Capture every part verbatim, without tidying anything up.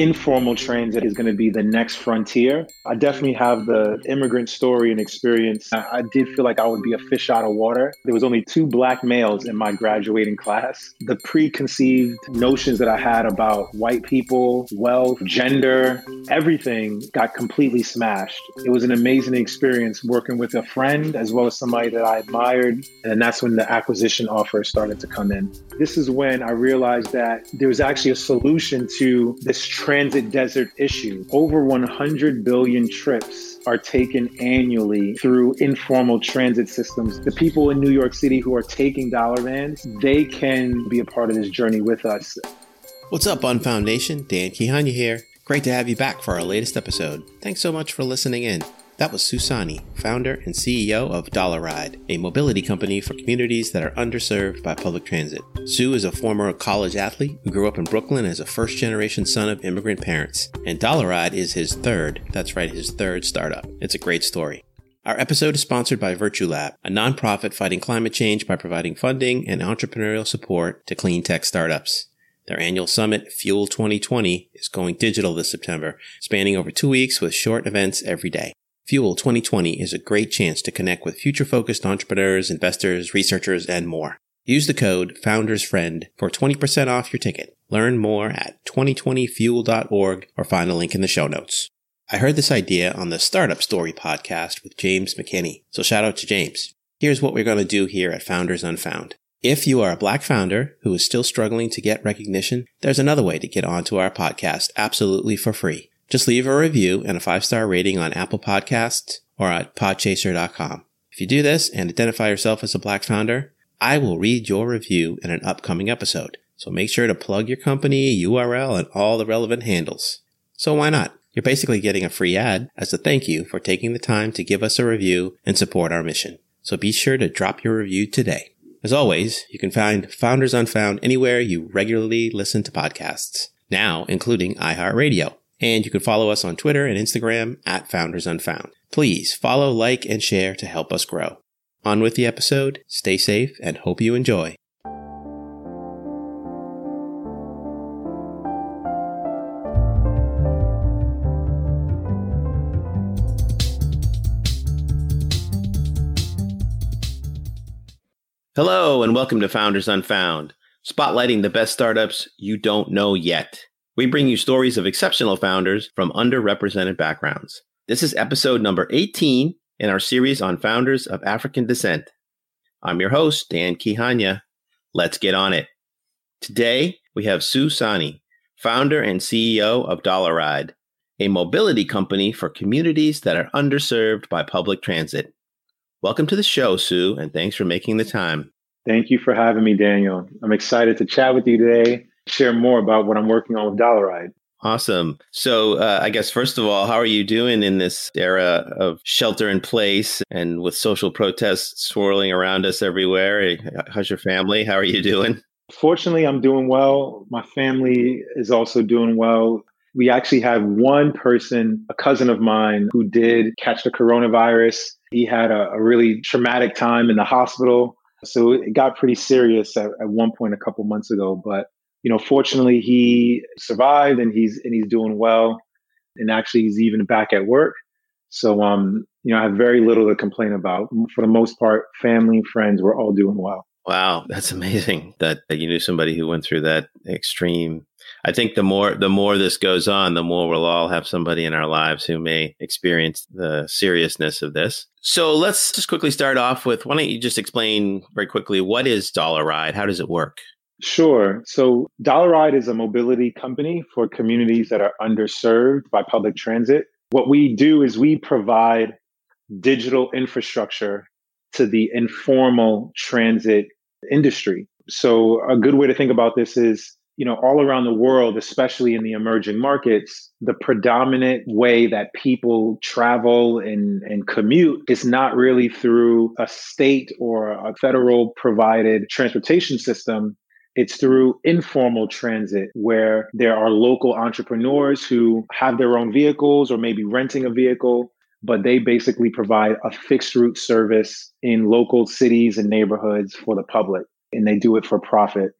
informal trends that is going to be the next frontier. I definitely have the immigrant story and experience. I, I did feel like I would be a fish out of water. There was only two black males in my graduating class. The preconceived notions that I had about white people, wealth, gender, everything got completely smashed. It was an amazing experience working with a friend as well as somebody that I admired. And that's when the acquisition offer started to come in. This is when I realized that there was actually a solution to this transit desert issue. Over one hundred billion trips are taken annually through informal transit systems. The people in New York City who are taking dollar vans, they can be a part of this journey with us. What's up, Unfound Nation? Dan Kihanya here. Great to have you back for our latest episode. Thanks so much for listening in. That was Su Sanni, founder and C E O of Dollaride, a mobility company for communities that are underserved by public transit. Sue is a former college athlete who grew up in Brooklyn as a first-generation son of immigrant parents, and Dollaride is his third, that's right, his third startup. It's a great story. Our episode is sponsored by VertueLab, a nonprofit fighting climate change by providing funding and entrepreneurial support to clean tech startups. Their annual summit, Fuel twenty twenty, is going digital this September, spanning over two weeks with short events every day. Fuel twenty twenty is a great chance to connect with future-focused entrepreneurs, investors, researchers, and more. Use the code FOUNDERSFRIEND for twenty percent off your ticket. Learn more at twenty twenty fuel dot org or find a link in the show notes. I heard this idea on the Startup Story podcast with James McKinney, so shout out to James. Here's what we're going to do here at Founders Unfound. If you are a black founder who is still struggling to get recognition, there's another way to get onto our podcast absolutely for free. Just leave a review and a five-star rating on Apple Podcasts or at podchaser dot com. If you do this and identify yourself as a black founder, I will read your review in an upcoming episode. So make sure to plug your company, U R L, and all the relevant handles. So why not? You're basically getting a free ad as a thank you for taking the time to give us a review and support our mission. So be sure to drop your review today. As always, you can find Founders Unfound anywhere you regularly listen to podcasts, now including iHeartRadio. And you can follow us on Twitter and Instagram at Founders Unfound. Please follow, like, and share to help us grow. On with the episode. Stay safe and hope you enjoy. Hello, and welcome to Founders Unfound, spotlighting the best startups you don't know yet. We bring you stories of exceptional founders from underrepresented backgrounds. This is episode number eighteen in our series on founders of African descent. I'm your host, Dan Kihanya. Let's get on it. Today, we have Su Sanni, founder and C E O of Dollaride, a mobility company for communities that are underserved by public transit. Welcome to the show, Sue, and thanks for making the time. Thank you for having me, Daniel. I'm excited to chat with you today. Share more about what I'm working on with Dollaride. Awesome. So uh, I guess, first of all, how are you doing in this era of shelter in place and with social protests swirling around us everywhere? How's your family? How are you doing? Fortunately, I'm doing well. My family is also doing well. We actually had one person, a cousin of mine, who did catch the coronavirus. He had a, a really traumatic time in the hospital. So it got pretty serious at, at one point a couple months ago, but you know, fortunately, he survived and he's and he's doing well. And actually, he's even back at work. So, um, you know, I have very little to complain about. For the most part, family and friends, we're all doing well. Wow, that's amazing that, that you knew somebody who went through that extreme. I think the more the more this goes on, the more we'll all have somebody in our lives who may experience the seriousness of this. So let's just quickly start off with, why don't you just explain very quickly, what is Dollaride? How does it work? Sure. So Dollaride is a mobility company for communities that are underserved by public transit. What we do is we provide digital infrastructure to the informal transit industry. So a good way to think about this is, you know, all around the world, especially in the emerging markets, the predominant way that people travel and, and commute is not really through a state or a federal provided transportation system. It's through informal transit where there are local entrepreneurs who have their own vehicles or maybe renting a vehicle, but they basically provide a fixed route service in local cities and neighborhoods for the public, and they do it for profit.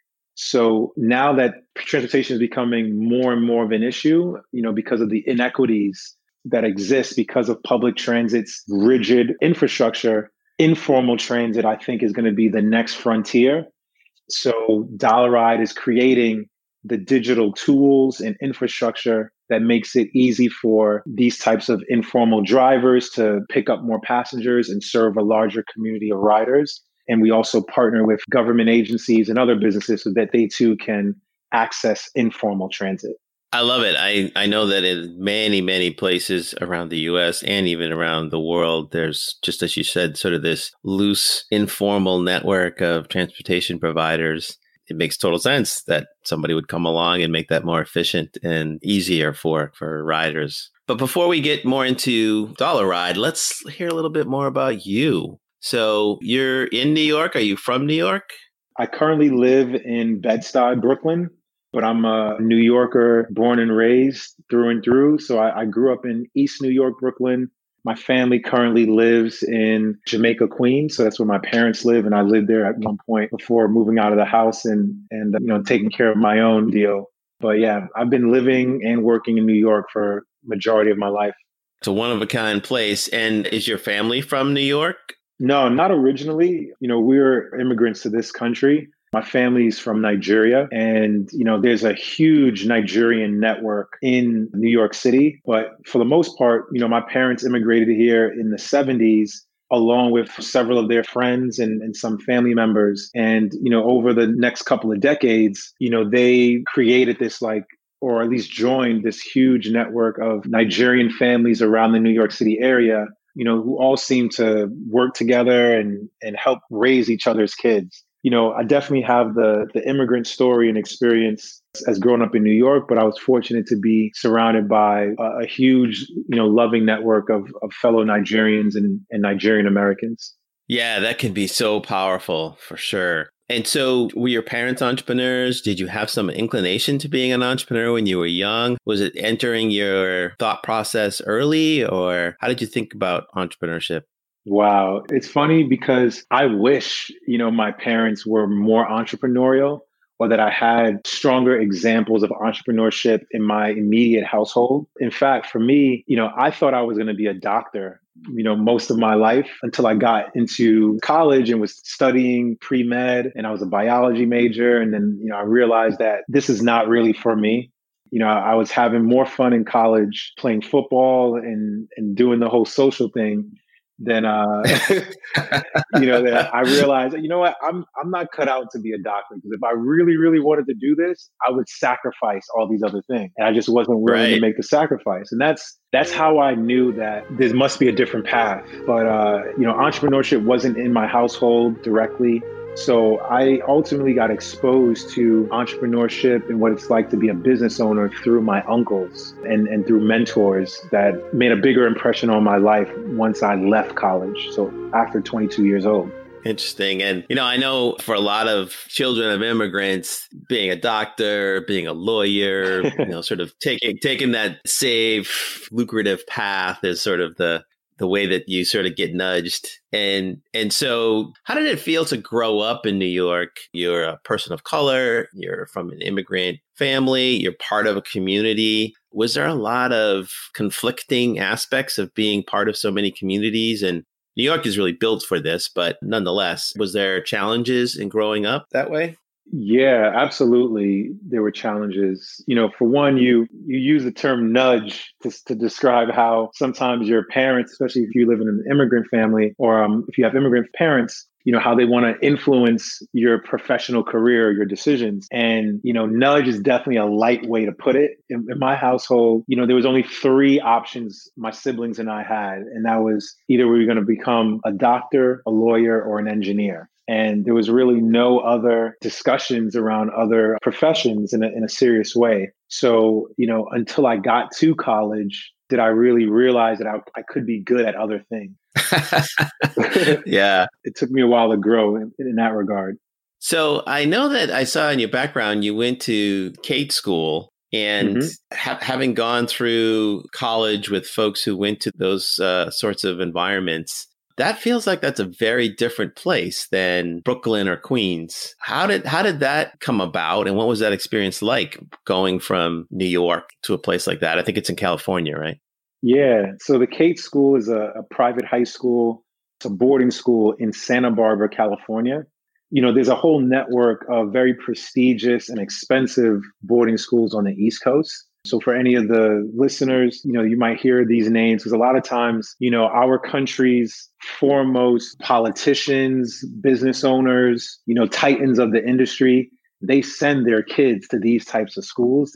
So now that transportation is becoming more and more of an issue, you know, because of the inequities that exist because of public transit's rigid infrastructure, informal transit, I think, is going to be the next frontier. So Dollaride is creating the digital tools and infrastructure that makes it easy for these types of informal drivers to pick up more passengers and serve a larger community of riders. And we also partner with government agencies and other businesses so that they too can access informal transit. I love it. I, I know that in many, many places around the U S and even around the world, there's, just as you said, sort of this loose, informal network of transportation providers. It makes total sense that somebody would come along and make that more efficient and easier for, for riders. But before we get more into Dollaride, let's hear a little bit more about you. So you're in New York. Are you from New York? I currently live in Bed-Stuy, Brooklyn. But I'm a New Yorker, born and raised through and through. So I, I grew up in East New York, Brooklyn. My family currently lives in Jamaica, Queens. So that's where my parents live. And I lived there at one point before moving out of the house and, and you know, taking care of my own deal. But yeah, I've been living and working in New York for majority of my life. It's a one-of-a-kind place. And is your family from New York? No, not originally. You know, we're immigrants to this country. My family's from Nigeria, and you know, there's a huge Nigerian network in New York City. But for the most part, you know, my parents immigrated here in the seventies, along with several of their friends and, and some family members. And you know, over the next couple of decades, you know, they created this like, or at least joined this huge network of Nigerian families around the New York City area, you know, who all seem to work together and, and help raise each other's kids. You know, I definitely have the the immigrant story and experience as growing up in New York, but I was fortunate to be surrounded by a, a huge, you know, loving network of, of fellow Nigerians and, and Nigerian Americans. Yeah, that can be so powerful for sure. And so were your parents entrepreneurs? Did you have some inclination to being an entrepreneur when you were young? Was it entering your thought process early, or how did you think about entrepreneurship? Wow. It's funny because I wish, you know, my parents were more entrepreneurial, or that I had stronger examples of entrepreneurship in my immediate household. In fact, for me, you know, I thought I was going to be a doctor, you know, most of my life until I got into college and was studying pre-med, and I was a biology major. And then, you know, I realized that this is not really for me. You know, I was having more fun in college playing football and, and doing the whole social thing. Then, uh, you know, then I realized, you know what, I'm I'm not cut out to be a doctor, because if I really, really wanted to do this, I would sacrifice all these other things. And I just wasn't willing right. to make the sacrifice. And that's that's how I knew that there must be a different path. But, uh, you know, entrepreneurship wasn't in my household directly. So I ultimately got exposed to entrepreneurship and what it's like to be a business owner through my uncles and, and through mentors that made a bigger impression on my life once I left college. So after twenty-two years old. Interesting. And, you know, I know for a lot of children of immigrants, being a doctor, being a lawyer, you know, sort of taking taking that safe, lucrative path is sort of the the way that you sort of get nudged. And and so how did it feel to grow up in New York? You're a person of color, you're from an immigrant family, you're part of a community. Was there a lot of conflicting aspects of being part of so many communities? And New York is really built for this, but nonetheless, was there challenges in growing up that way? Yeah, absolutely. There were challenges. You know, for one, you you use the term nudge to, to describe how sometimes your parents, especially if you live in an immigrant family, or um, if you have immigrant parents, you know, how they want to influence your professional career, your decisions. And, you know, nudge is definitely a light way to put it. In, in my household, you know, there was only three options my siblings and I had. And that was either we were going to become a doctor, a lawyer, or an engineer. And there was really no other discussions around other professions in a, in a serious way. So, you know, until I got to college, did I really realize that I, I could be good at other things. Yeah. It took me a while to grow in, in that regard. So I know that I saw in your background, you went to Kate School. And mm-hmm. ha- having gone through college with folks who went to those uh, sorts of environments, That feels like that's a very different place than Brooklyn or Queens. How did how did that come about? And what was that experience like going from New York to a place like that? I think it's in California, right? Yeah. So the Kate School is a, a private high school. It's a boarding school in Santa Barbara, California. You know, there's a whole network of very prestigious and expensive boarding schools on the East Coast. So for any of the listeners, you know, you might hear these names because a lot of times, you know, our country's foremost politicians, business owners, you know, titans of the industry, they send their kids to these types of schools,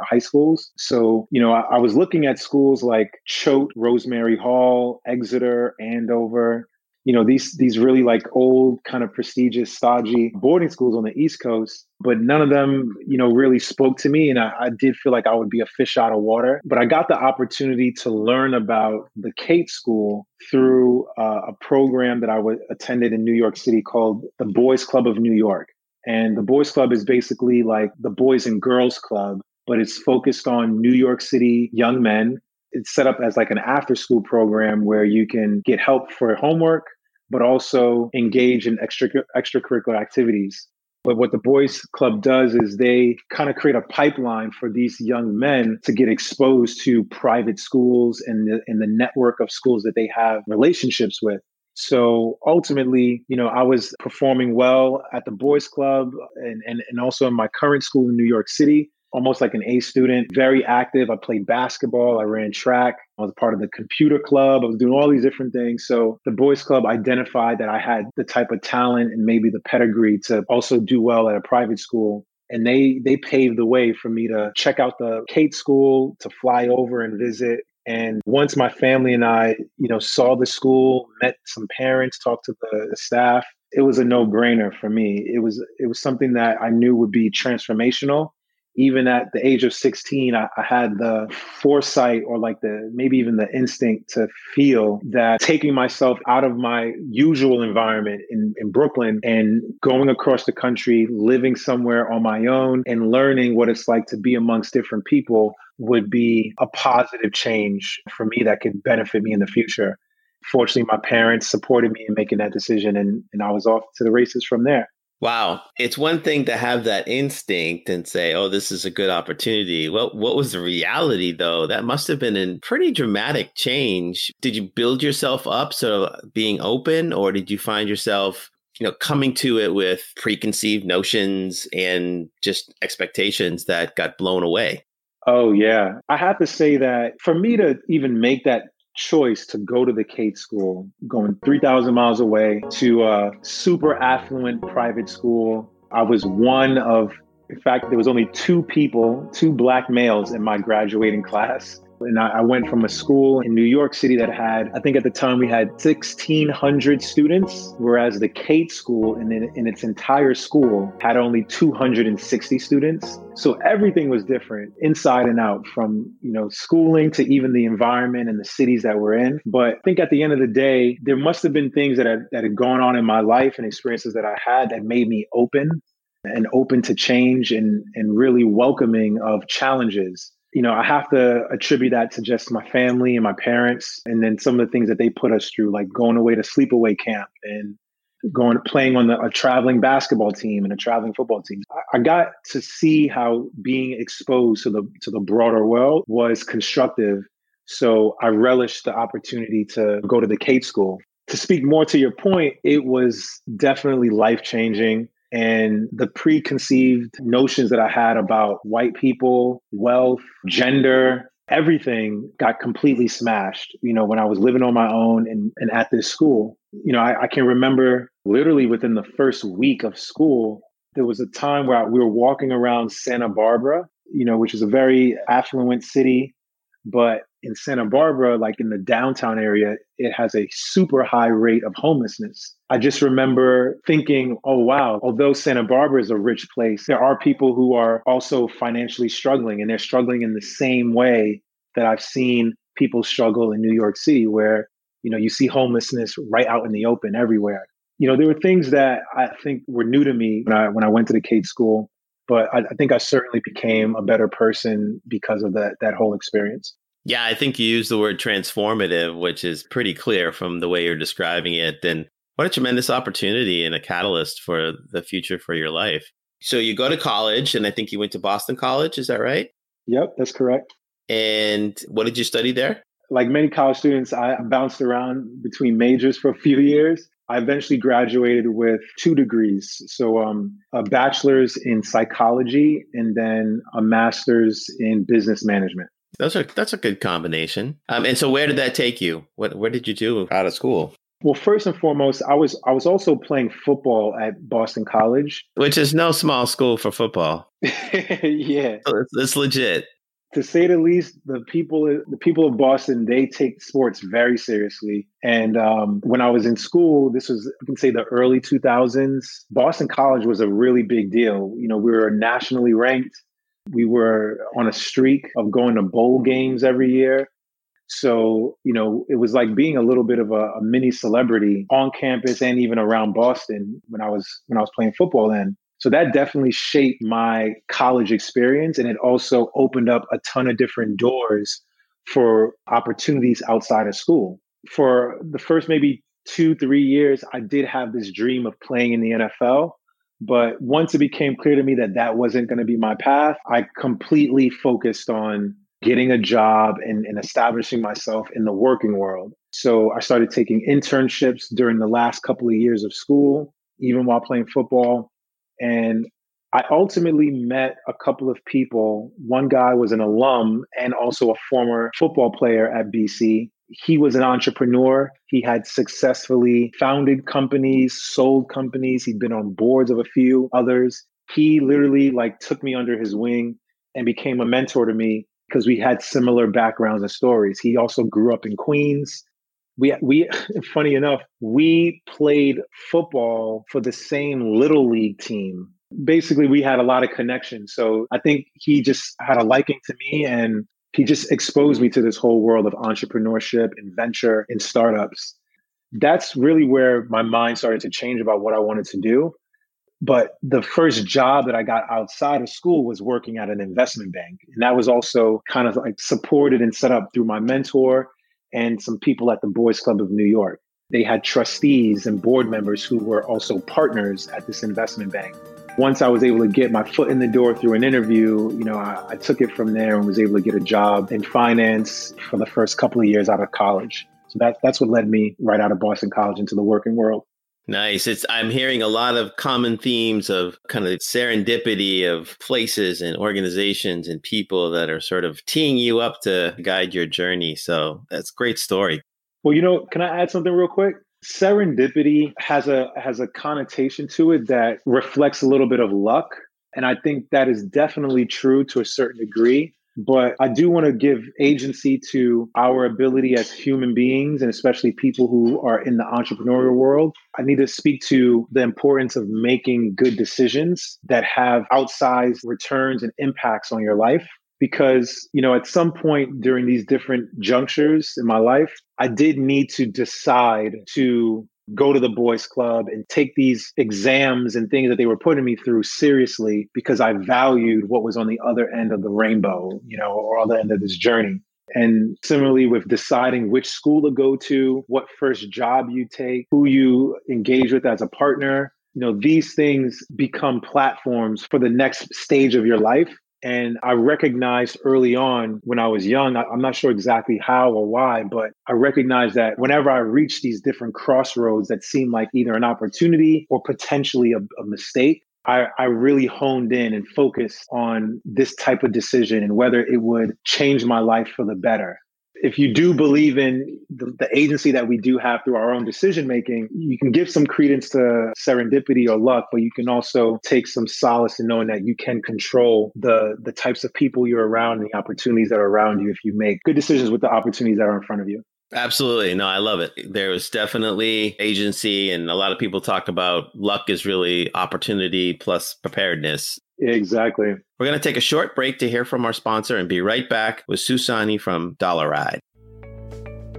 high schools. So, you know, I, I was looking at schools like Choate, Rosemary Hall, Exeter, Andover, you know, these these really like old kind of prestigious, stodgy boarding schools on the East Coast, but none of them, you know, really spoke to me. And I, I did feel like I would be a fish out of water. But I got the opportunity to learn about the Kate School through uh, a program that I w- attended in New York City called the Boys Club of New York. And the Boys Club is basically like the Boys and Girls Club, but it's focused on New York City young men. It's set up as like an after-school program where you can get help for homework, but also engage in extra extracurricular activities. But what the Boys Club does is they kind of create a pipeline for these young men to get exposed to private schools and the, and the network of schools that they have relationships with. So ultimately, you know, I was performing well at the Boys Club and, and, and also in my current school in New York City, almost like an A student, very active. I played basketball. I ran track. I was part of the computer club. I was doing all these different things. So the Boys Club identified that I had the type of talent and maybe the pedigree to also do well at a private school. And they they paved the way for me to check out the Kate School, to fly over and visit. And once my family and I, you know, saw the school, met some parents, talked to the staff, it was a no-brainer for me. It was it was something that I knew would be transformational. Even at the age of sixteen, I, I had the foresight or like the maybe even the instinct to feel that taking myself out of my usual environment in, in Brooklyn and going across the country, living somewhere on my own and learning what it's like to be amongst different people would be a positive change for me that could benefit me in the future. Fortunately, my parents supported me in making that decision, and, and I was off to the races from there. Wow. It's one thing to have that instinct and say, oh, this is a good opportunity. Well, what was the reality, though? That must have been a pretty dramatic change. Did you build yourself up sort of being open, or did you find yourself, you know, coming to it with preconceived notions and just expectations that got blown away? Oh, yeah. I have to say that for me to even make that choice to go to the Kate School, going three thousand miles away to a super affluent private school. I was one of, in fact, there was only two people, two black males in my graduating class. And I, I went from a school in New York City that had, I think at the time we had sixteen hundred students, whereas the Kate School in, in its entire school had only two hundred sixty students. So everything was different inside and out, from, you know, schooling to even the environment and the cities that we're in. But I think at the end of the day, there must have been things that had, that had gone on in my life and experiences that I had that made me open and open to change and, and really welcoming of challenges. You know, I have to attribute that to just my family and my parents, and then some of the things that they put us through, like going away to sleepaway camp and going playing on the, a traveling basketball team and a traveling football team. I, I got to see how being exposed to the to the broader world was constructive. So I relished the opportunity to go to the Kate School. To speak more to your point, it was definitely life-changing. And the preconceived notions that I had about white people, wealth, gender, everything got completely smashed, you know, when I was living on my own and, and at this school. You know, I, I can remember literally within the first week of school, there was a time where I, we were walking around Santa Barbara, you know, which is a very affluent city. But in Santa Barbara, like in the downtown area, it has a super high rate of homelessness. I just remember thinking, oh, wow, although Santa Barbara is a rich place, there are people who are also financially struggling, and they're struggling in the same way that I've seen people struggle in New York City, where, you know, you see homelessness right out in the open everywhere. You know, there were things that I think were new to me when I, when I went to the Kate School. But I think I certainly became a better person because of that that whole experience. Yeah, I think you used the word transformative, which is pretty clear from the way you're describing it. And what a tremendous opportunity and a catalyst for the future for your life. So you go to college, and I think you went to Boston College. Is that right? Yep, that's correct. And what did you study there? Like many college students, I bounced around between majors for a few years. I eventually graduated with two degrees. So um, a bachelor's in psychology and then a master's in business management. Those are, that's a good combination. Um, and so where did that take you? What, what did you do out of school? Well, first and foremost, I was I was also playing football at Boston College. Which is no small school for football. Yeah. So it's, it's legit. To say the least, the people the people of Boston, they take sports very seriously. And um, when I was in school, this was, you can say, the early two thousands, Boston College was a really big deal. You know, we were nationally ranked. We were on a streak of going to bowl games every year. So, you know, it was like being a little bit of a, a mini celebrity on campus and even around Boston when I was when I was playing football then. So that definitely shaped my college experience, and it also opened up a ton of different doors for opportunities outside of school. For the first maybe two, three years, I did have this dream of playing in the N F L. But once it became clear to me that that wasn't going to be my path, I completely focused on getting a job and, and establishing myself in the working world. So I started taking internships during the last couple of years of school, even while playing football. And I ultimately met a couple of people. One guy was an alum and also a former football player at B C. He was an entrepreneur. He had successfully founded companies, sold companies. He'd been on boards of a few others. He literally like took me under his wing and became a mentor to me because we had similar backgrounds and stories. He also grew up in Queens. We, we, funny enough, we played football for the same little league team. Basically, we had a lot of connections. So I think he just had a liking to me, and he just exposed me to this whole world of entrepreneurship and venture and startups. That's really where my mind started to change about what I wanted to do. But the first job that I got outside of school was working at an investment bank. And that was also kind of like supported and set up through my mentor and some people at the Boys Club of New York. They had trustees and board members who were also partners at this investment bank. Once I was able to get my foot in the door through an interview, you know, I, I took it from there and was able to get a job in finance for the first couple of years out of college. So that, that's what led me right out of Boston College into the working world. Nice. It's, I'm hearing a lot of common themes of kind of serendipity of places and organizations and people that are sort of teeing you up to guide your journey. So that's a great story. Well, you know, can I add something real quick? Serendipity has a has a connotation to it that reflects a little bit of luck. And I think that is definitely true to a certain degree. But I do want to give agency to our ability as human beings, and especially people who are in the entrepreneurial world. I need to speak to the importance of making good decisions that have outsized returns and impacts on your life. Because, you know, at some point during these different junctures in my life, I did need to decide to go to the Boys Club and take these exams and things that they were putting me through seriously because I valued what was on the other end of the rainbow, you know, or other end of this journey. And similarly with deciding which school to go to, what first job you take, who you engage with as a partner, you know, these things become platforms for the next stage of your life. And I recognized early on when I was young, I'm not sure exactly how or why, but I recognized that whenever I reached these different crossroads that seemed like either an opportunity or potentially a, a mistake, I, I really honed in and focused on this type of decision and whether it would change my life for the better. If you do believe in the, the agency that we do have through our own decision-making, you can give some credence to serendipity or luck, but you can also take some solace in knowing that you can control the, the types of people you're around and the opportunities that are around you if you make good decisions with the opportunities that are in front of you. Absolutely. No, I love it. There was definitely agency, and a lot of people talk about luck is really opportunity plus preparedness. Exactly. We're going to take a short break to hear from our sponsor and be right back with Su Sanni from Dollaride.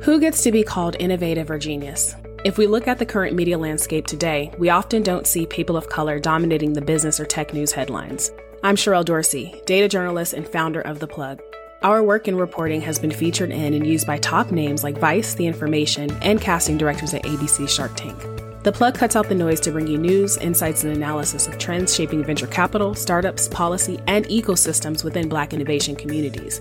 Who gets to be called innovative or genius? If we look at the current media landscape today, we often don't see people of color dominating the business or tech news headlines. I'm Sherelle Dorsey, data journalist and founder of The Plug. Our work and reporting has been featured in and used by top names like Vice, The Information, and casting directors at A B C's Shark Tank. The Plug cuts out the noise to bring you news, insights, and analysis of trends shaping venture capital, startups, policy, and ecosystems within Black innovation communities.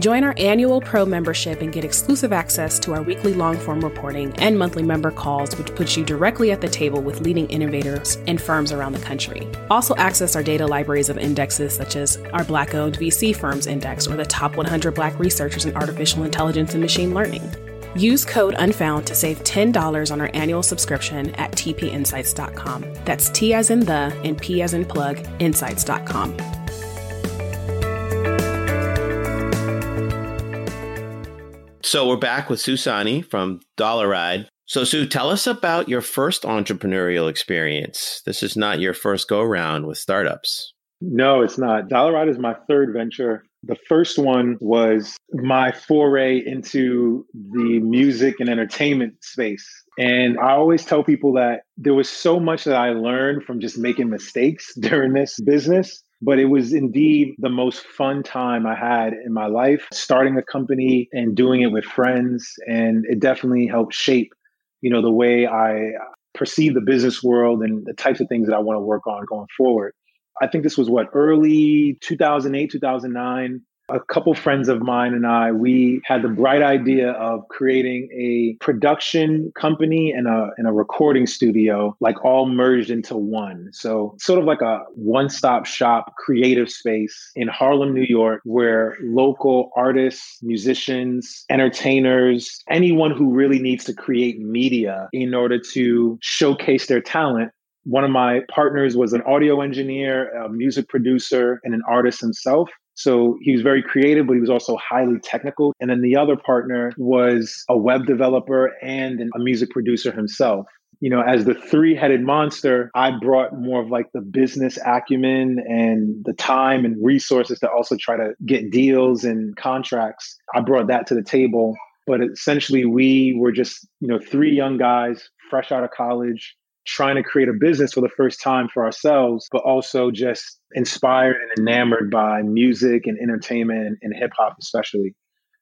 Join our annual Pro membership and get exclusive access to our weekly long-form reporting and monthly member calls, which puts you directly at the table with leading innovators and firms around the country. Also access our data libraries of indexes such as our Black-owned V C firms index or the top one hundred Black researchers in artificial intelligence and machine learning. Use code UNFOUND to save ten dollars on our annual subscription at t p insights dot com. That's T as in the and P as in plug, insights dot com. So we're back with Su Sanni from Dollaride. So Sue, tell us about your first entrepreneurial experience. This is not your first go-round with startups. No, it's not. Dollaride is my third venture. The first one was my foray into the music and entertainment space. And I always tell people that there was so much that I learned from just making mistakes during this business. But it was indeed the most fun time I had in my life, starting a company and doing it with friends. And it definitely helped shape, you know, the way I perceive the business world and the types of things that I want to work on going forward. I think this was what, early two thousand eight, two thousand nine. A couple friends of mine and I, we had the bright idea of creating a production company and a and a recording studio, like all merged into one. So sort of like a one-stop shop creative space in Harlem, New York, where local artists, musicians, entertainers, anyone who really needs to create media in order to showcase their talent. One of my partners was an audio engineer, a music producer, and an artist himself. So he was very creative, but he was also highly technical. And then the other partner was a web developer and a music producer himself. You know, as the three-headed monster, I brought more of like the business acumen and the time and resources to also try to get deals and contracts. I brought that to the table. But essentially, we were just, you know, three young guys fresh out of college, trying to create a business for the first time for ourselves, but also just inspired and enamored by music and entertainment and hip hop, especially.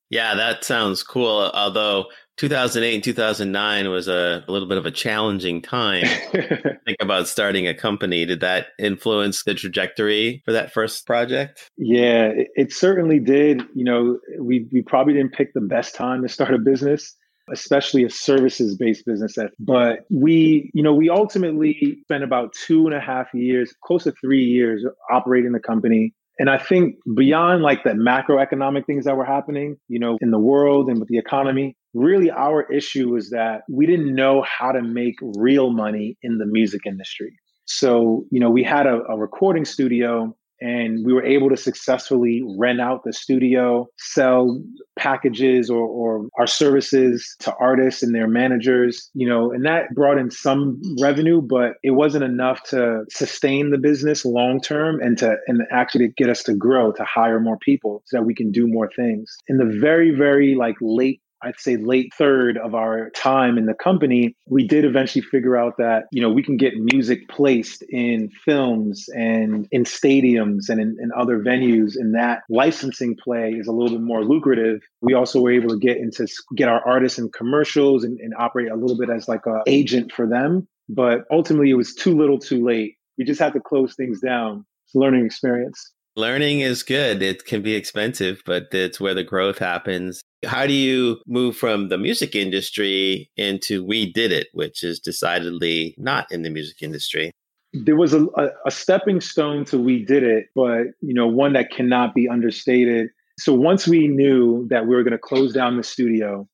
Yeah, that sounds cool. Although two thousand eight and two thousand nine was a, a little bit of a challenging time. Think about starting a company. Did that influence the trajectory for that first project? Yeah, it, it certainly did. You know, we we probably didn't pick the best time to start a business, especially a services-based business. But we, you know, we ultimately spent about two and a half years, close to three years operating the company. And I think beyond like the macroeconomic things that were happening, you know, in the world and with the economy, really our issue was that we didn't know how to make real money in the music industry. So, you know, we had a, a recording studio, and we were able to successfully rent out the studio, sell packages or, or our services to artists and their managers, you know, and that brought in some revenue, but it wasn't enough to sustain the business long term and to and actually to get us to grow, to hire more people so that we can do more things. In the very, very like late, I'd say late third of our time in the company, we did eventually figure out that, you know, we can get music placed in films and in stadiums and in, in other venues. And that licensing play is a little bit more lucrative. We also were able to get into get our artists in commercials and, and operate a little bit as like an agent for them. But ultimately, it was too little too late. We just had to close things down. It's a learning experience. Learning is good. It can be expensive, but it's where the growth happens. How do you move from the music industry into We Did It, which is decidedly not in the music industry? There was a, a stepping stone to We Did It, but you know, one that cannot be understated. So once we knew that we were going to close down the studio,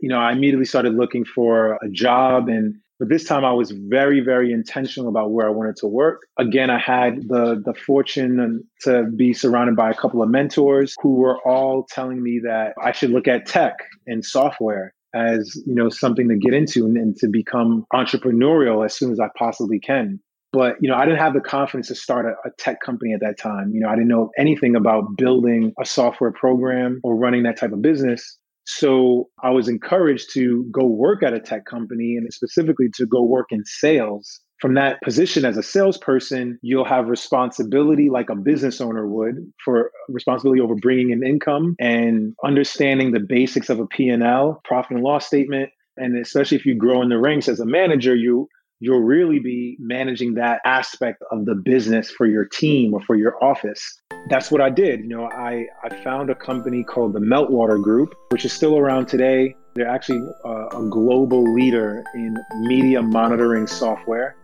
you know, I immediately started looking for a job, and but this time I was very, very intentional about where I wanted to work. Again, I had the the fortune to be surrounded by a couple of mentors who were all telling me that I should look at tech and software as, you know, something to get into and, and to become entrepreneurial as soon as I possibly can. But, you know, I didn't have the confidence to start a, a tech company at that time. You know, I didn't know anything about building a software program or running that type of business. So I was encouraged to go work at a tech company and specifically to go work in sales From that position as a salesperson, you'll have responsibility like a business owner would, for responsibility over bringing in income and understanding the basics of a P and L, profit and loss statement. And especially if you grow in the ranks as a manager, you, you'll really be managing that aspect of the business for your team or for your office. That's what I did. You know, I, I found a company called the Meltwater Group, which is still around today. They're actually a, a global leader in media monitoring software.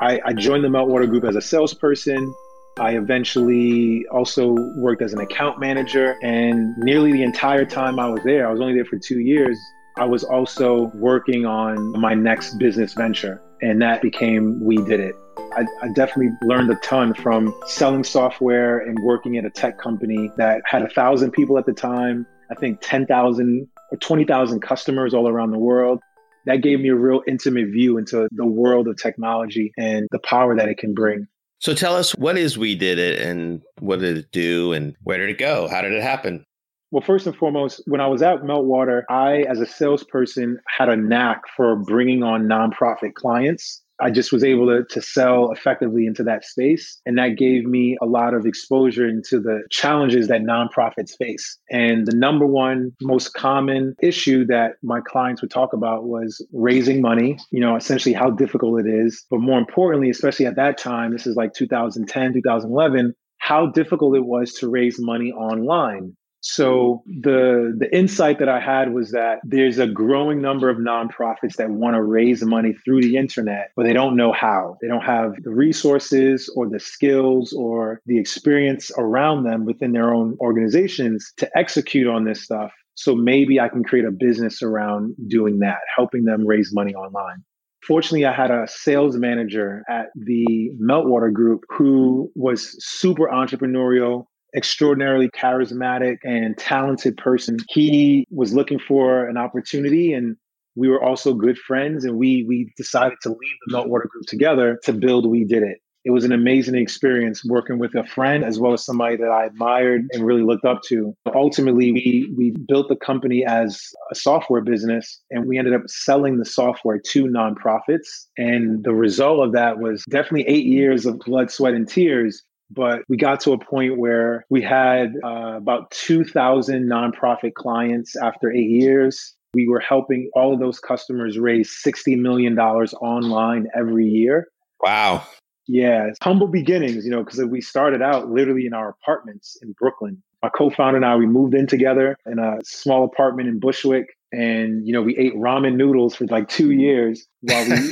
I, I joined the Meltwater Group as a salesperson. I eventually also worked as an account manager, and nearly the entire time I was there, I was only there for two years, I was also working on my next business venture, and that became We Did It. I, I definitely learned a ton from selling software and working at a tech company that had a thousand people at the time, I think ten thousand or twenty thousand customers all around the world. That gave me a real intimate view into the world of technology and the power that it can bring. So tell us, what is We Did It, and what did it do, and where did it go? How did it happen? Well, first and foremost, when I was at Meltwater, I, as a salesperson, had a knack for bringing on nonprofit clients. I just was able to, to sell effectively into that space. And that gave me a lot of exposure into the challenges that nonprofits face. And the number one most common issue that my clients would talk about was raising money, you know, essentially how difficult it is. But more importantly, especially at that time, this is like two thousand ten, two thousand eleven, how difficult it was to raise money online. So the the insight that I had was that there's a growing number of nonprofits that want to raise money through the internet, but they don't know how. They don't have the resources or the skills or the experience around them within their own organizations to execute on this stuff. So maybe I can create a business around doing that, helping them raise money online. Fortunately, I had a sales manager at the Meltwater Group who was super entrepreneurial, extraordinarily charismatic and talented person. He was looking for an opportunity, and we were also good friends, and we we decided to leave the Meltwater Group together to build We Did It. It was an amazing experience working with a friend as well as somebody that I admired and really looked up to. Ultimately, we we built the company as a software business, and we ended up selling the software to nonprofits. And the result of that was definitely eight years of blood, sweat, and tears. But we got to a point where we had uh, about two thousand nonprofit clients after eight years. We were helping all of those customers raise sixty million dollars online every year. Wow. Yeah. Humble beginnings, you know, because we started out literally in our apartments in Brooklyn. My co-founder and I, we moved in together in a small apartment in Bushwick. And, you know, we ate ramen noodles for like two years while we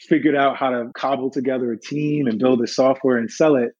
figured out how to cobble together a team and build the software and sell it.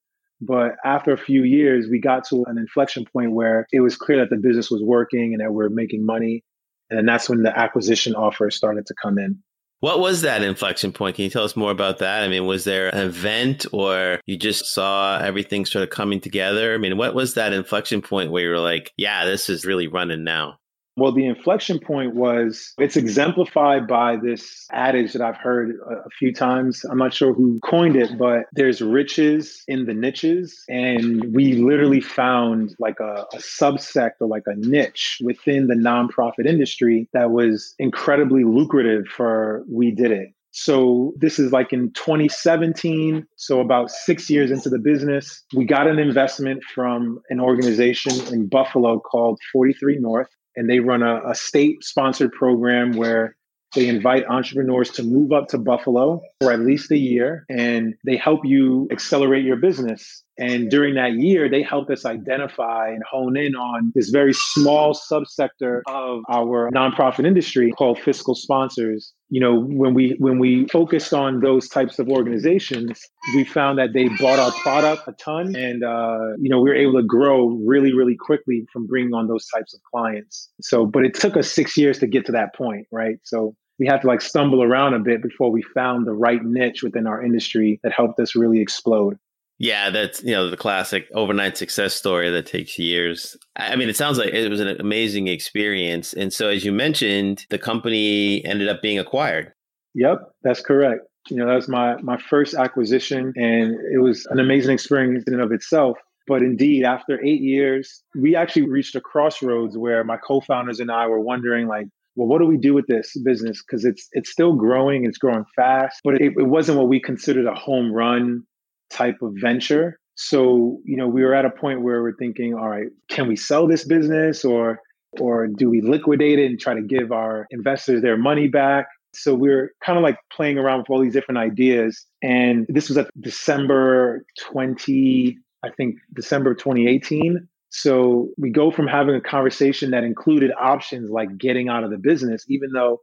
But after a few years, we got to an inflection point where it was clear that the business was working and that we're making money. And then that's when the acquisition offer started to come in. What was that inflection point? Can you tell us more about that? I mean, was there an event, or you just saw everything sort of coming together? I mean, what was that inflection point where you were like, yeah, this is really running now? Well, the inflection point was, it's exemplified by this adage that I've heard a few times. I'm not sure who coined it, but there's riches in the niches. And we literally found like a, a subsect or like a niche within the nonprofit industry that was incredibly lucrative for We Did It. So this is like in twenty seventeen, so about six years into the business, we got an investment from an organization in Buffalo called forty-three North. And they run a, a state-sponsored program where they invite entrepreneurs to move up to Buffalo for at least a year, and they help you accelerate your business. And during that year, they helped us identify and hone in on this very small subsector of our nonprofit industry called fiscal sponsors. You know, when we when we focused on those types of organizations, we found that they bought our product a ton. And, uh, you know, we were able to grow really, really quickly from bringing on those types of clients. So, but it took us six years to get to that point, right? So we had to like stumble around a bit before we found the right niche within our industry that helped us really explode. Yeah, that's, you know, the classic overnight success story that takes years. I mean, it sounds like it was an amazing experience. And so, as you mentioned, the company ended up being acquired. Yep, that's correct. You know, that was my, my first acquisition, and it was an amazing experience in and of itself. But indeed, after eight years, we actually reached a crossroads where my co-founders and I were wondering, like, well, what do we do with this business? Because it's it's still growing, it's growing fast, but it, it wasn't what we considered a home run type of venture. So, you know, we were at a point where we're thinking, all right, can we sell this business or or do we liquidate it and try to give our investors their money back? So we were kind of like playing around with all these different ideas. And this was at December twenty, I think December twenty eighteen. So we go from having a conversation that included options like getting out of the business, even though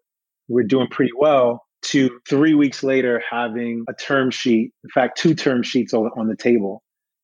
we're doing pretty well, to three weeks later having a term sheet, in fact, two term sheets on, on the table.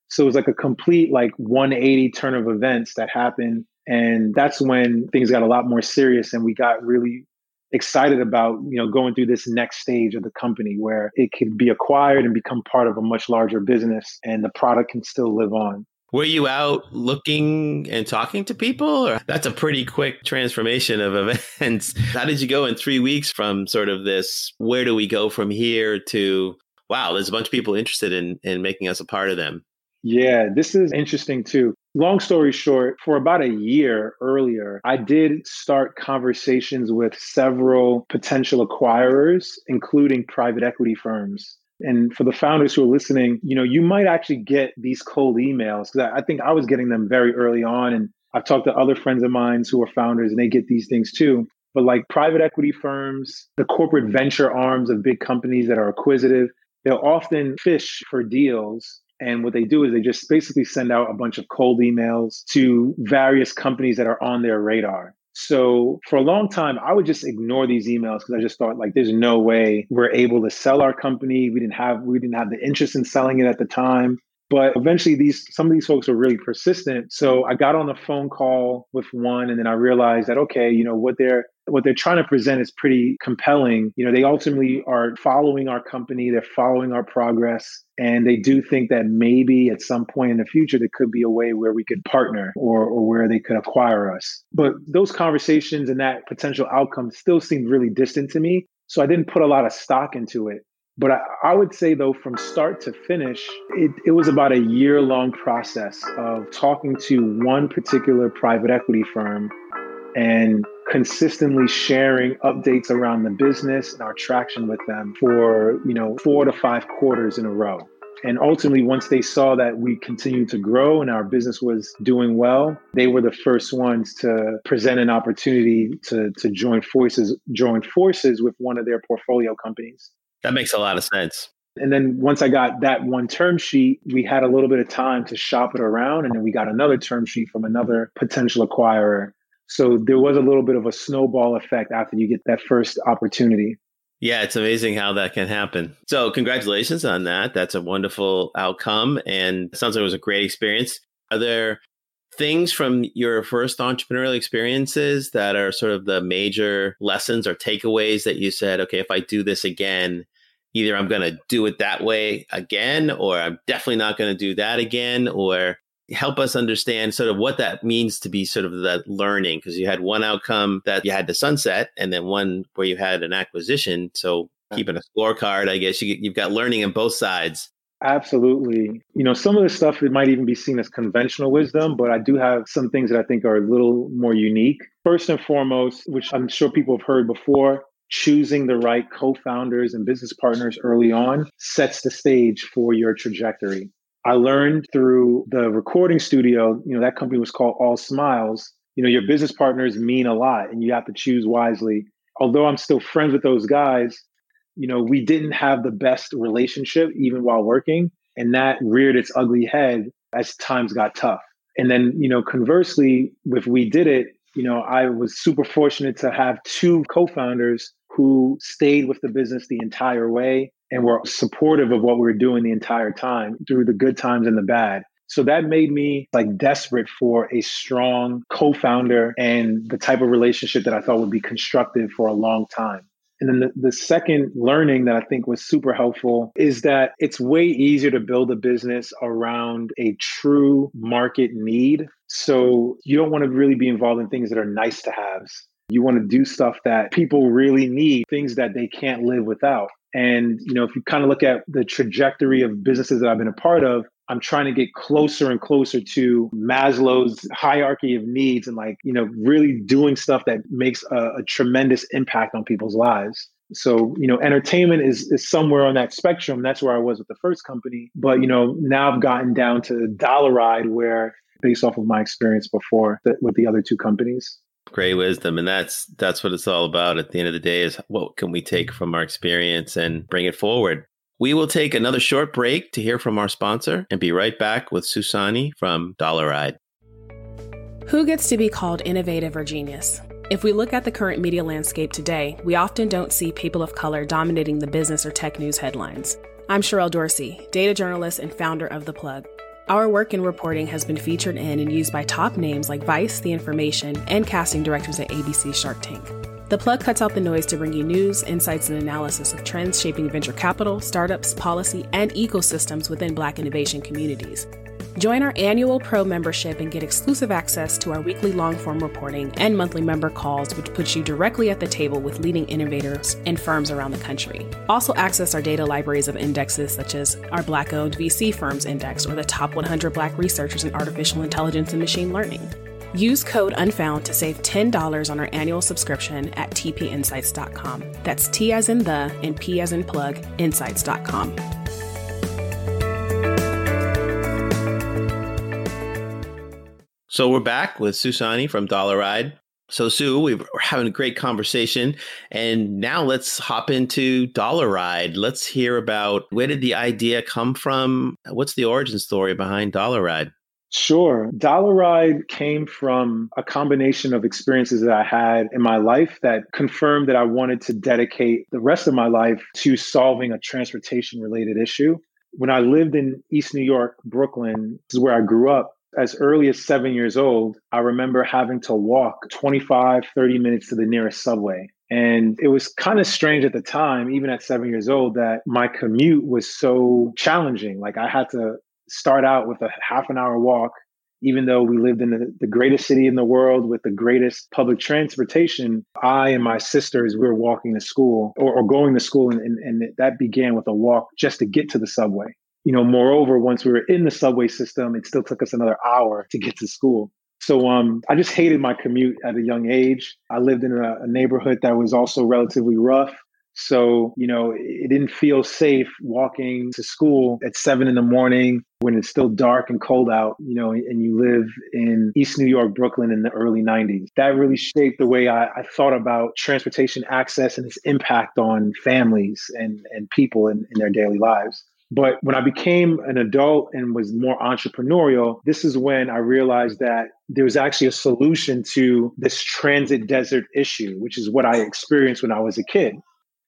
So it was like a complete like one eighty turn of events that happened. And that's when things got a lot more serious and we got really excited about, you know, going through this next stage of the company where it could be acquired and become part of a much larger business and the product can still live on. Were you out looking and talking to people? Or that's a pretty quick transformation of events. How did you go in three weeks from sort of this, where do we go from here to, wow, there's a bunch of people interested in, in making us a part of them? Yeah, this is interesting too. Long story short, for about a year earlier, I did start conversations with several potential acquirers, including private equity firms. And for the founders who are listening, you know, you might actually get these cold emails because I think I was getting them very early on. And I've talked to other friends of mine who are founders and they get these things too. But like private equity firms, the corporate venture arms of big companies that are acquisitive, they'll often fish for deals. And what they do is they just basically send out a bunch of cold emails to various companies that are on their radar. So for a long time, I would just ignore these emails because I just thought like, there's no way we're able to sell our company. We didn't have we didn't have the interest in selling it at the time. But eventually, these some of these folks were really persistent. So I got on the phone call with one, and then I realized that, okay, you know, what they're what they're trying to present is pretty compelling. You know, they ultimately are following our company, they're following our progress, and they do think that maybe at some point in the future, there could be a way where we could partner or or where they could acquire us. But those conversations and that potential outcome still seemed really distant to me. So I didn't put a lot of stock into it. But I, I would say, though, from start to finish, it, it was about a year-long process of talking to one particular private equity firm and consistently sharing updates around the business and our traction with them for, you know, four to five quarters in a row. And ultimately, once they saw that we continued to grow and our business was doing well, they were the first ones to present an opportunity to, to join forces, join forces with one of their portfolio companies. That makes a lot of sense. And then once I got that one term sheet, we had a little bit of time to shop it around. And then we got another term sheet from another potential acquirer. So there was a little bit of a snowball effect after you get that first opportunity. Yeah, it's amazing how that can happen. So congratulations on that. That's a wonderful outcome. And it sounds like it was a great experience. Are there things from your first entrepreneurial experiences that are sort of the major lessons or takeaways that you said, okay, if I do this again, either I'm going to do it that way again, or I'm definitely not going to do that again, or help us understand sort of what that means to be sort of the learning, because you had one outcome that you had to sunset and then one where you had an acquisition. So keeping a scorecard, I guess you, you've got learning on both sides. Absolutely. You know, some of the stuff, it might even be seen as conventional wisdom, but I do have some things that I think are a little more unique. First and foremost, which I'm sure people have heard before, choosing the right co-founders and business partners early on sets the stage for your trajectory. I learned through the recording studio, you know, that company was called All Smiles. You know, your business partners mean a lot and you have to choose wisely. Although I'm still friends with those guys, you know, we didn't have the best relationship even while working, and that reared its ugly head as times got tough. And then, you know, conversely, with We Did It, you know, I was super fortunate to have two co-founders who stayed with the business the entire way and were supportive of what we were doing the entire time through the good times and the bad. So that made me like desperate for a strong co-founder and the type of relationship that I thought would be constructive for a long time. And then the, the second learning that I think was super helpful is that it's way easier to build a business around a true market need. So you don't want to really be involved in things that are nice to haves. You want to do stuff that people really need, things that they can't live without. And, you know, if you kind of look at the trajectory of businesses that I've been a part of, I'm trying to get closer and closer to Maslow's hierarchy of needs and, like, you know, really doing stuff that makes a, a tremendous impact on people's lives. So, you know, entertainment is is somewhere on that spectrum. That's where I was with the first company. But, you know, now I've gotten down to Dollaride, where based off of my experience before that with the other two companies. Great wisdom. And that's that's what it's all about at the end of the day, is what can we take from our experience and bring it forward. We will take another short break to hear from our sponsor and be right back with Su Sanni from Dollaride. Who gets to be called innovative or genius? If we look at the current media landscape today, we often don't see people of color dominating the business or tech news headlines. I'm Sherelle Dorsey, data journalist and founder of The Plug. Our work in reporting has been featured in and used by top names like Vice, The Information, and casting directors at A B C's Shark Tank. The Plug cuts out the noise to bring you news, insights, and analysis of trends shaping venture capital, startups, policy, and ecosystems within Black innovation communities. Join our annual pro membership and get exclusive access to our weekly long-form reporting and monthly member calls, which puts you directly at the table with leading innovators and firms around the country. Also access our data libraries of indexes such as our Black-owned V C firms index or the top one hundred Black researchers in artificial intelligence and machine learning. Use code UNFOUND to save ten dollars on our annual subscription at t p insights dot com. That's T as in the and P as in plug, insights dot com. So we're back with Su Sanni from Dollaride. So Sue, we were having a great conversation, and now let's hop into Dollaride. Let's hear about, where did the idea come from? What's the origin story behind Dollaride? Sure. Dollaride came from a combination of experiences that I had in my life that confirmed that I wanted to dedicate the rest of my life to solving a transportation-related issue. When I lived in East New York, Brooklyn, this is where I grew up, as early as seven years old, I remember having to walk twenty-five, thirty minutes to the nearest subway. And it was kind of strange at the time, even at seven years old, that my commute was so challenging. Like, I had to start out with a half an hour walk, even though we lived in the, the greatest city in the world with the greatest public transportation. I and my sisters, we were walking to school or, or going to school, and, and, and that began with a walk just to get to the subway. You know, moreover, once we were in the subway system, it still took us another hour to get to school. So um, I just hated my commute at a young age. I lived in a, a neighborhood that was also relatively rough. So, you know, it didn't feel safe walking to school at seven in the morning when it's still dark and cold out, you know, and you live in East New York, Brooklyn in the early nineties. That really shaped the way I, I thought about transportation access and its impact on families and, and people in, in their daily lives. But when I became an adult and was more entrepreneurial, this is when I realized that there was actually a solution to this transit desert issue, which is what I experienced when I was a kid.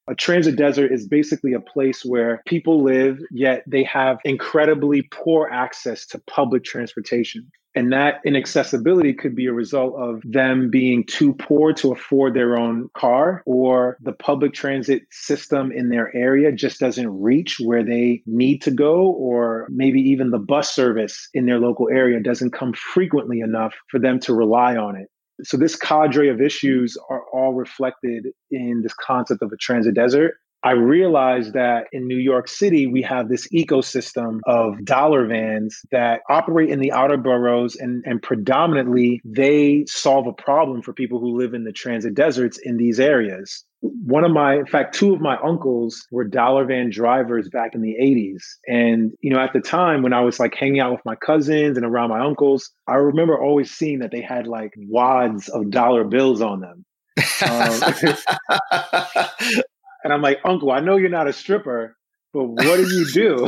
A transit desert is basically a place where people live, yet they have incredibly poor access to public transportation. And that inaccessibility could be a result of them being too poor to afford their own car, or the public transit system in their area just doesn't reach where they need to go, or maybe even the bus service in their local area doesn't come frequently enough for them to rely on it. So this cadre of issues are all reflected in this concept of a transit desert. I realized that in New York City, we have this ecosystem of dollar vans that operate in the outer boroughs, and, and predominantly they solve a problem for people who live in the transit deserts in these areas. One of my, in fact, two of my uncles were dollar van drivers back in the eighties. And, you know, at the time when I was like hanging out with my cousins and around my uncles, I remember always seeing that they had like wads of dollar bills on them. Um, And I'm like, Uncle, I know you're not a stripper, but what do you do?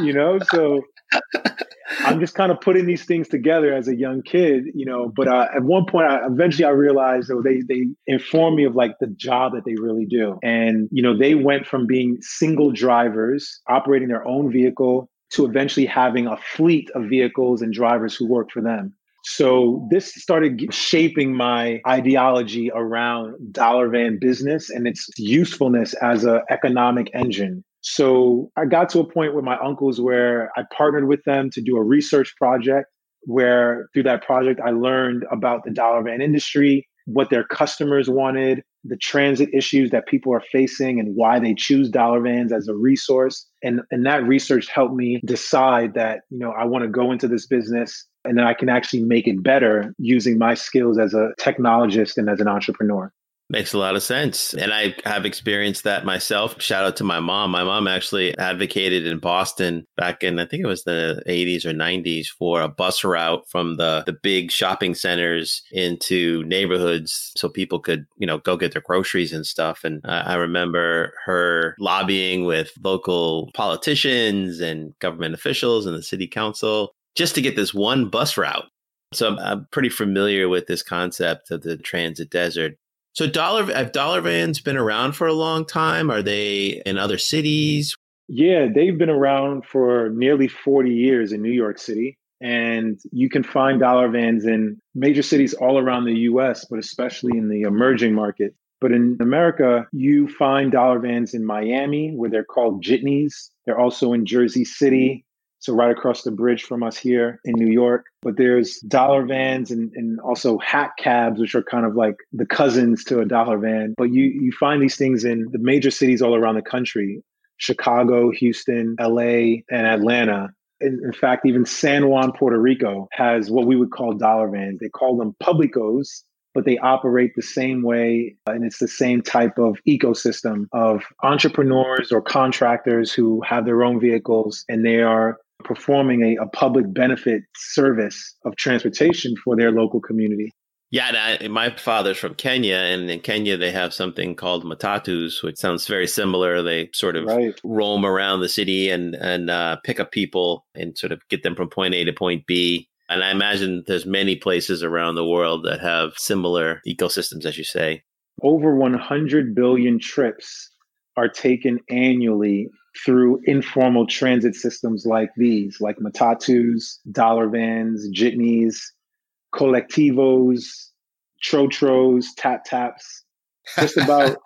You know, so I'm just kind of putting these things together as a young kid, you know. But uh, at one point, I, eventually I realized that they, they informed me of like the job that they really do. And, you know, they went from being single drivers operating their own vehicle to eventually having a fleet of vehicles and drivers who work for them. So this started shaping my ideology around dollar van business and its usefulness as an economic engine. So I got to a point with my uncles where I partnered with them to do a research project where through that project, I learned about the dollar van industry, what their customers wanted, the transit issues that people are facing and why they choose dollar vans as a resource. And, and that research helped me decide that, you know, I want to go into this business and that I can actually make it better using my skills as a technologist and as an entrepreneur. Makes a lot of sense. And I have experienced that myself. Shout out to my mom. My mom actually advocated in Boston back in, I think it was the eighties or nineties, for a bus route from the, the big shopping centers into neighborhoods so people could, you know, go get their groceries and stuff. And uh, I remember her lobbying with local politicians and government officials and the city council just to get this one bus route. So I'm, I'm pretty familiar with this concept of the transit desert. So dollar have dollar vans been around for a long time? Are they in other cities? Yeah, they've been around for nearly forty years in New York City. And you can find dollar vans in major cities all around the U S, but especially in the emerging market. But in America, you find dollar vans in Miami, where they're called jitneys. They're also in Jersey City, so right across the bridge from us here in New York. But there's dollar vans and, and also hat cabs, which are kind of like the cousins to a dollar van. But you, you find these things in the major cities all around the country, Chicago, Houston, L A, and Atlanta. In, in fact, even San Juan, Puerto Rico has what we would call dollar vans. They call them publicos, but they operate the same way. And it's the same type of ecosystem of entrepreneurs or contractors who have their own vehicles, and they are performing a, a public benefit service of transportation for their local community. Yeah, I, my father's from Kenya, and in Kenya, they have something called matatus, which sounds very similar. They sort of right. roam around the city and, and uh, pick up people and sort of get them from point A to point B. And I imagine there's many places around the world that have similar ecosystems, as you say. Over one hundred billion trips are taken annually through informal transit systems like these, like matatus, dollar vans, jitneys, colectivos, trotros, tap-taps. Just about,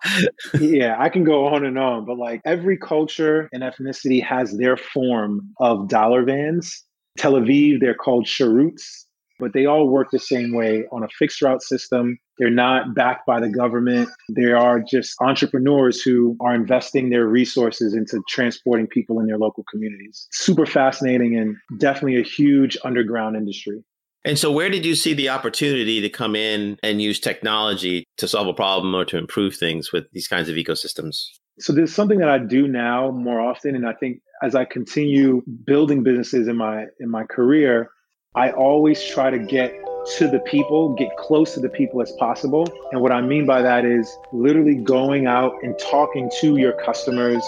yeah, I can go on and on. But like every culture and ethnicity has their form of dollar vans. Tel Aviv, they're called cheroots, but they all work the same way on a fixed route system. They're not backed by the government. They are just entrepreneurs who are investing their resources into transporting people in their local communities. Super fascinating and definitely a huge underground industry. And so where did you see the opportunity to come in and use technology to solve a problem or to improve things with these kinds of ecosystems? So there's something that I do now more often. And I think as I continue building businesses in my in my career, I always try to get to the people, get close to the people as possible. And what I mean by that is literally going out and talking to your customers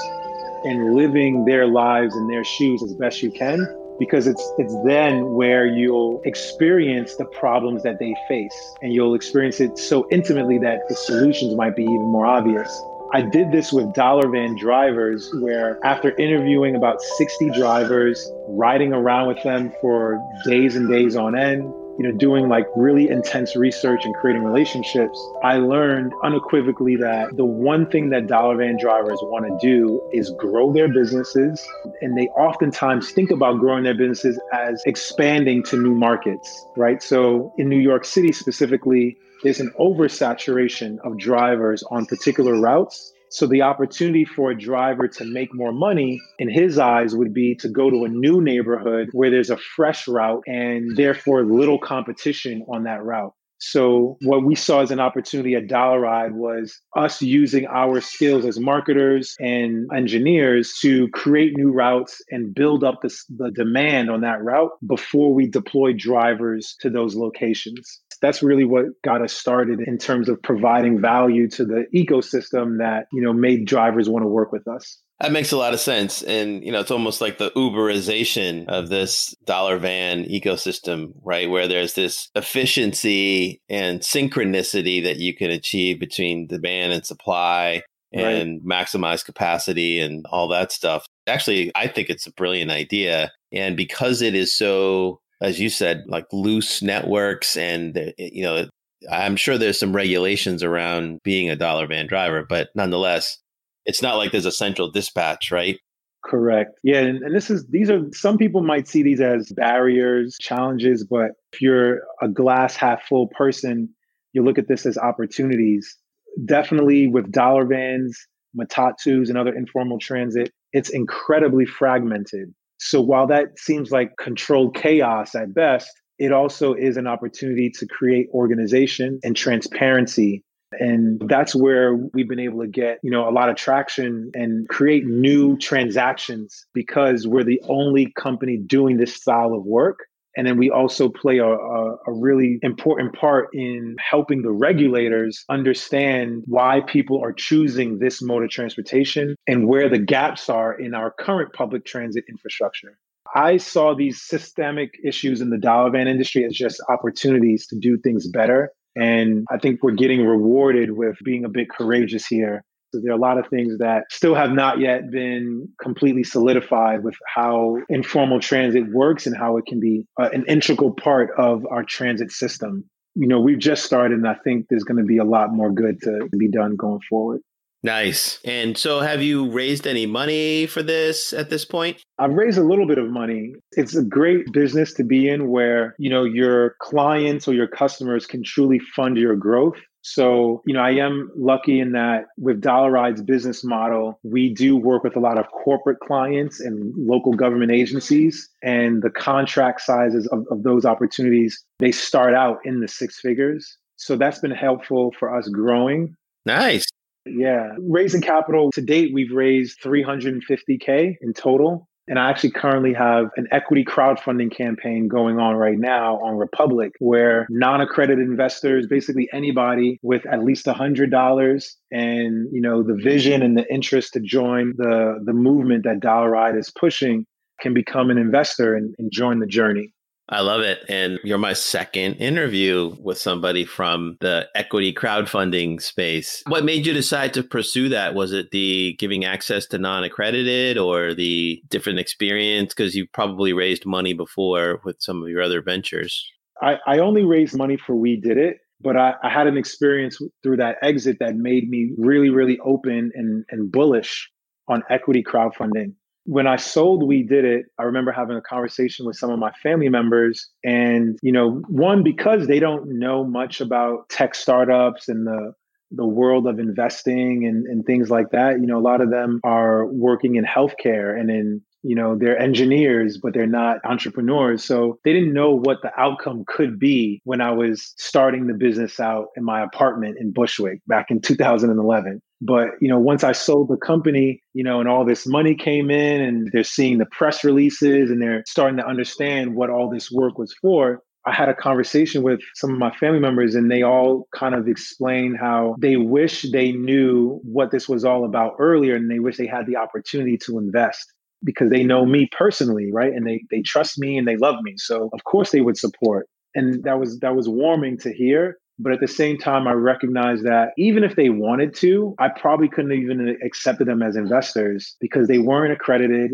and living their lives in their shoes as best you can, because it's it's then where you'll experience the problems that they face, and you'll experience it so intimately that the solutions might be even more obvious. I did this with dollar van drivers, where after interviewing about sixty drivers, riding around with them for days and days on end, you know, doing like really intense research and creating relationships, I learned unequivocally that the one thing that dollar van drivers want to do is grow their businesses. And they oftentimes think about growing their businesses as expanding to new markets, right? So in New York City specifically, there's an oversaturation of drivers on particular routes. So the opportunity for a driver to make more money, in his eyes, would be to go to a new neighborhood where there's a fresh route and therefore little competition on that route. So what we saw as an opportunity at Dollaride was us using our skills as marketers and engineers to create new routes and build up the, the demand on that route before we deploy drivers to those locations. That's really what got us started in terms of providing value to the ecosystem that, you know, made drivers want to work with us. That makes a lot of sense. And, you know, it's almost like the Uberization of this dollar van ecosystem, right? Where there's this efficiency and synchronicity that you can achieve between demand and supply and right. maximize capacity and all that stuff. Actually, I think it's a brilliant idea. And because it is so, as you said, like loose networks, and, you know, I'm sure there's some regulations around being a dollar van driver, but nonetheless, it's not like there's a central dispatch, right? Correct. Yeah. And, and this is, these are, some people might see these as barriers, challenges, but if you're a glass half full person, you look at this as opportunities. definitely with dollar vans, matatus, and other informal transit, it's incredibly fragmented. So while that seems like controlled chaos at best, it also is an opportunity to create organization and transparency. And that's where we've been able to get, you know, a lot of traction and create new transactions because we're the only company doing this style of work. And then we also play a, a, a really important part in helping the regulators understand why people are choosing this mode of transportation and where the gaps are in our current public transit infrastructure. I saw these systemic issues in the dollar van industry as just opportunities to do things better. And I think we're getting rewarded with being a bit courageous here. So there are a lot of things that still have not yet been completely solidified with how informal transit works and how it can be uh, an integral part of our transit system. You know, we've just started, and I think there's going to be a lot more good to be done going forward. Nice. And so have you raised any money for this at this point? I've raised a little bit of money. It's a great business to be in where, you know, your clients or your customers can truly fund your growth. So, you know, I am lucky in that with Dollaride's business model, we do work with a lot of corporate clients and local government agencies. And the contract sizes of, of those opportunities, they start out in the six figures. So that's been helpful for us growing. Nice. Yeah. Raising capital to date, we've raised three hundred fifty thousand in total. And I actually currently have an equity crowdfunding campaign going on right now on Republic, where non-accredited investors, basically anybody with at least one hundred dollars and, you know, the vision and the interest to join the, the movement that Dollaride is pushing, can become an investor and, and join the journey. I love it. And you're my second interview with somebody from the equity crowdfunding space. What made you decide to pursue that? Was it the giving access to non-accredited or the different experience? Because you probably raised money before with some of your other ventures. I, I only raised money for We Did It, but I, I had an experience through that exit that made me really, really open and, and bullish on equity crowdfunding. When I sold We Did It, I remember having a conversation with some of my family members. And, you know, one, because they don't know much about tech startups and the the world of investing and, and things like that. You know, a lot of them are working in healthcare and in, you know, they're engineers, but they're not entrepreneurs. So they didn't know what the outcome could be when I was starting the business out in my apartment in Bushwick back in two thousand eleven. But, you know, once I sold the company, you know, and all this money came in and they're seeing the press releases and they're starting to understand what all this work was for, I had a conversation with some of my family members and they all kind of explained how they wish they knew what this was all about earlier and they wish they had the opportunity to invest because they know me personally, right? And they they trust me and they love me. So, of course, they would support. And that was that was warming to hear. But at the same time, I recognize that even if they wanted to, I probably couldn't have even accepted them as investors because they weren't accredited.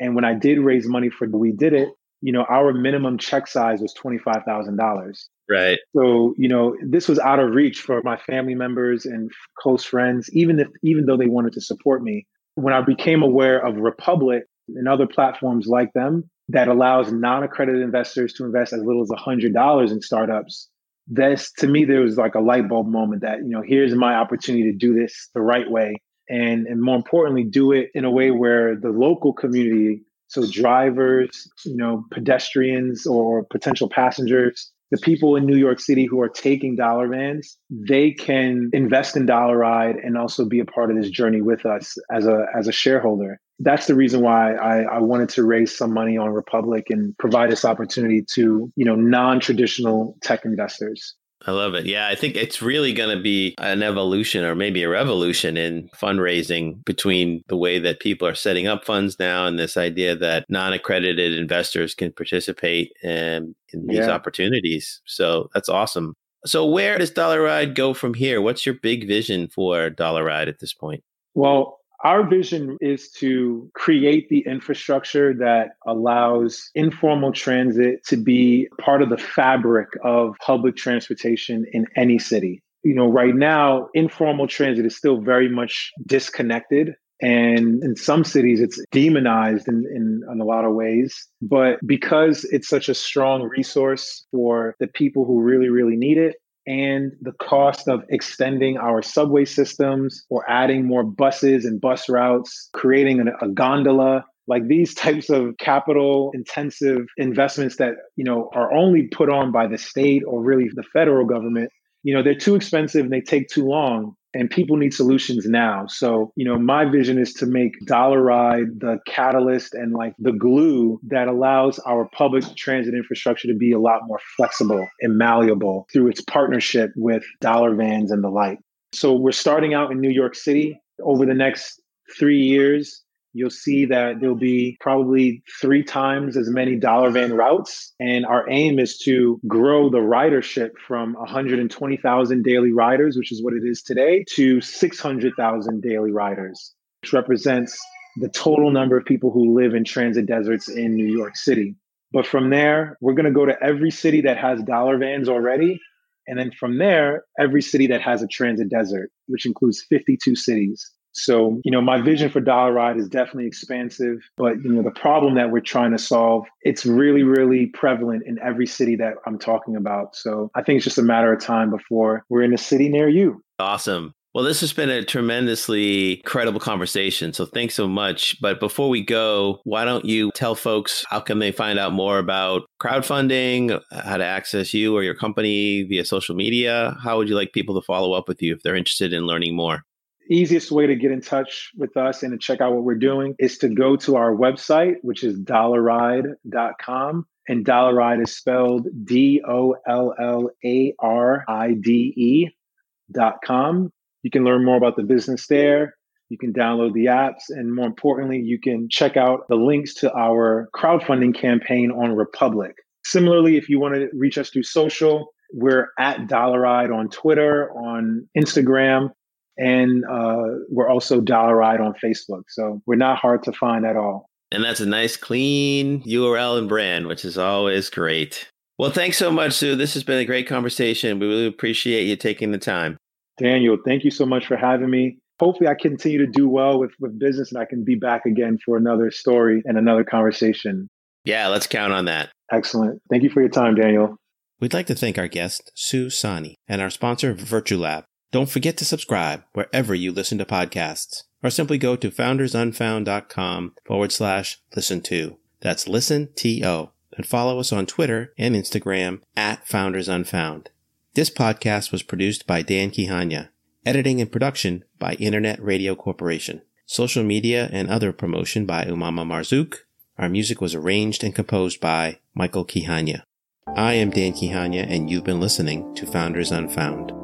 And when I did raise money for We Did It, you know, our minimum check size was twenty-five thousand dollars. Right. So, you know, this was out of reach for my family members and close friends, even if even though they wanted to support me. When I became aware of Republic and other platforms like them that allows non-accredited investors to invest as little as one hundred dollars in startups, This, to me, there was like a light bulb moment that, you know, here's my opportunity to do this the right way. And, and more importantly, do it in a way where the local community, so drivers, you know, pedestrians or potential passengers, the people in New York City who are taking dollar vans, they can invest in Dollaride and also be a part of this journey with us as a as a shareholder. That's the reason why I, I wanted to raise some money on Republic and provide this opportunity to, you know, non-traditional tech investors. I love it. Yeah, I think it's really going to be an evolution or maybe a revolution in fundraising between the way that people are setting up funds now and this idea that non-accredited investors can participate in, in these yeah. opportunities. So that's awesome. So where does Dollaride go from here? What's your big vision for Dollaride at this point? Well, our vision is to create the infrastructure that allows informal transit to be part of the fabric of public transportation in any city. You know, right now, informal transit is still very much disconnected. And in some cities, it's demonized in, in, in a lot of ways. But because it's such a strong resource for the people who really, really need it, and the cost of extending our subway systems or adding more buses and bus routes, creating an, a gondola, like these types of capital intensive investments that, you know, are only put on by the state or really the federal government, you know, they're too expensive and they take too long. And people need solutions now. So, you know, my vision is to make Dollaride the catalyst and like the glue that allows our public transit infrastructure to be a lot more flexible and malleable through its partnership with dollar vans and the like. So we're starting out in New York City. Over the next three years, you'll see that there'll be probably three times as many dollar van routes. And our aim is to grow the ridership from one hundred twenty thousand daily riders, which is what it is today, to six hundred thousand daily riders, which represents the total number of people who live in transit deserts in New York City. But from there, we're going to go to every city that has dollar vans already. And then from there, every city that has a transit desert, which includes fifty-two cities. So, you know, my vision for Dollaride is definitely expansive, but, you know, the problem that we're trying to solve, it's really, really prevalent in every city that I'm talking about. So I think it's just a matter of time before we're in a city near you. Awesome. Well, this has been a tremendously credible conversation. So thanks so much. But before we go, why don't you tell folks how can they find out more about crowdfunding, how to access you or your company via social media? How would you like people to follow up with you if they're interested in learning more? Easiest way to get in touch with us and to check out what we're doing is to go to our website, which is dollaride dot com. And Dollaride is spelled D O L L A R I D E dot com. You can learn more about the business there. You can download the apps. And more importantly, you can check out the links to our crowdfunding campaign on Republic. Similarly, if you want to reach us through social, we're at Dollaride on Twitter, on Instagram. And uh, we're also Dollaride on Facebook. So we're not hard to find at all. And that's a nice, clean U R L and brand, which is always great. Well, thanks so much, Sue. This has been a great conversation. We really appreciate you taking the time. Daniel, thank you so much for having me. Hopefully I continue to do well with, with business and I can be back again for another story and another conversation. Yeah, let's count on that. Excellent. Thank you for your time, Daniel. We'd like to thank our guest, Su Sanni, and our sponsor, VertueLab. Don't forget to subscribe wherever you listen to podcasts, or simply go to founders unfound dot com forward slash listen to. That's listen to, and follow us on Twitter and Instagram at Founders Unfound. This podcast was produced by Dan Kihanya, editing and production by Internet Radio Corporation, social media and other promotion by Umama Marzuk. Our music was arranged and composed by Michael Kihanya. I am Dan Kihanya, and you've been listening to Founders Unfound.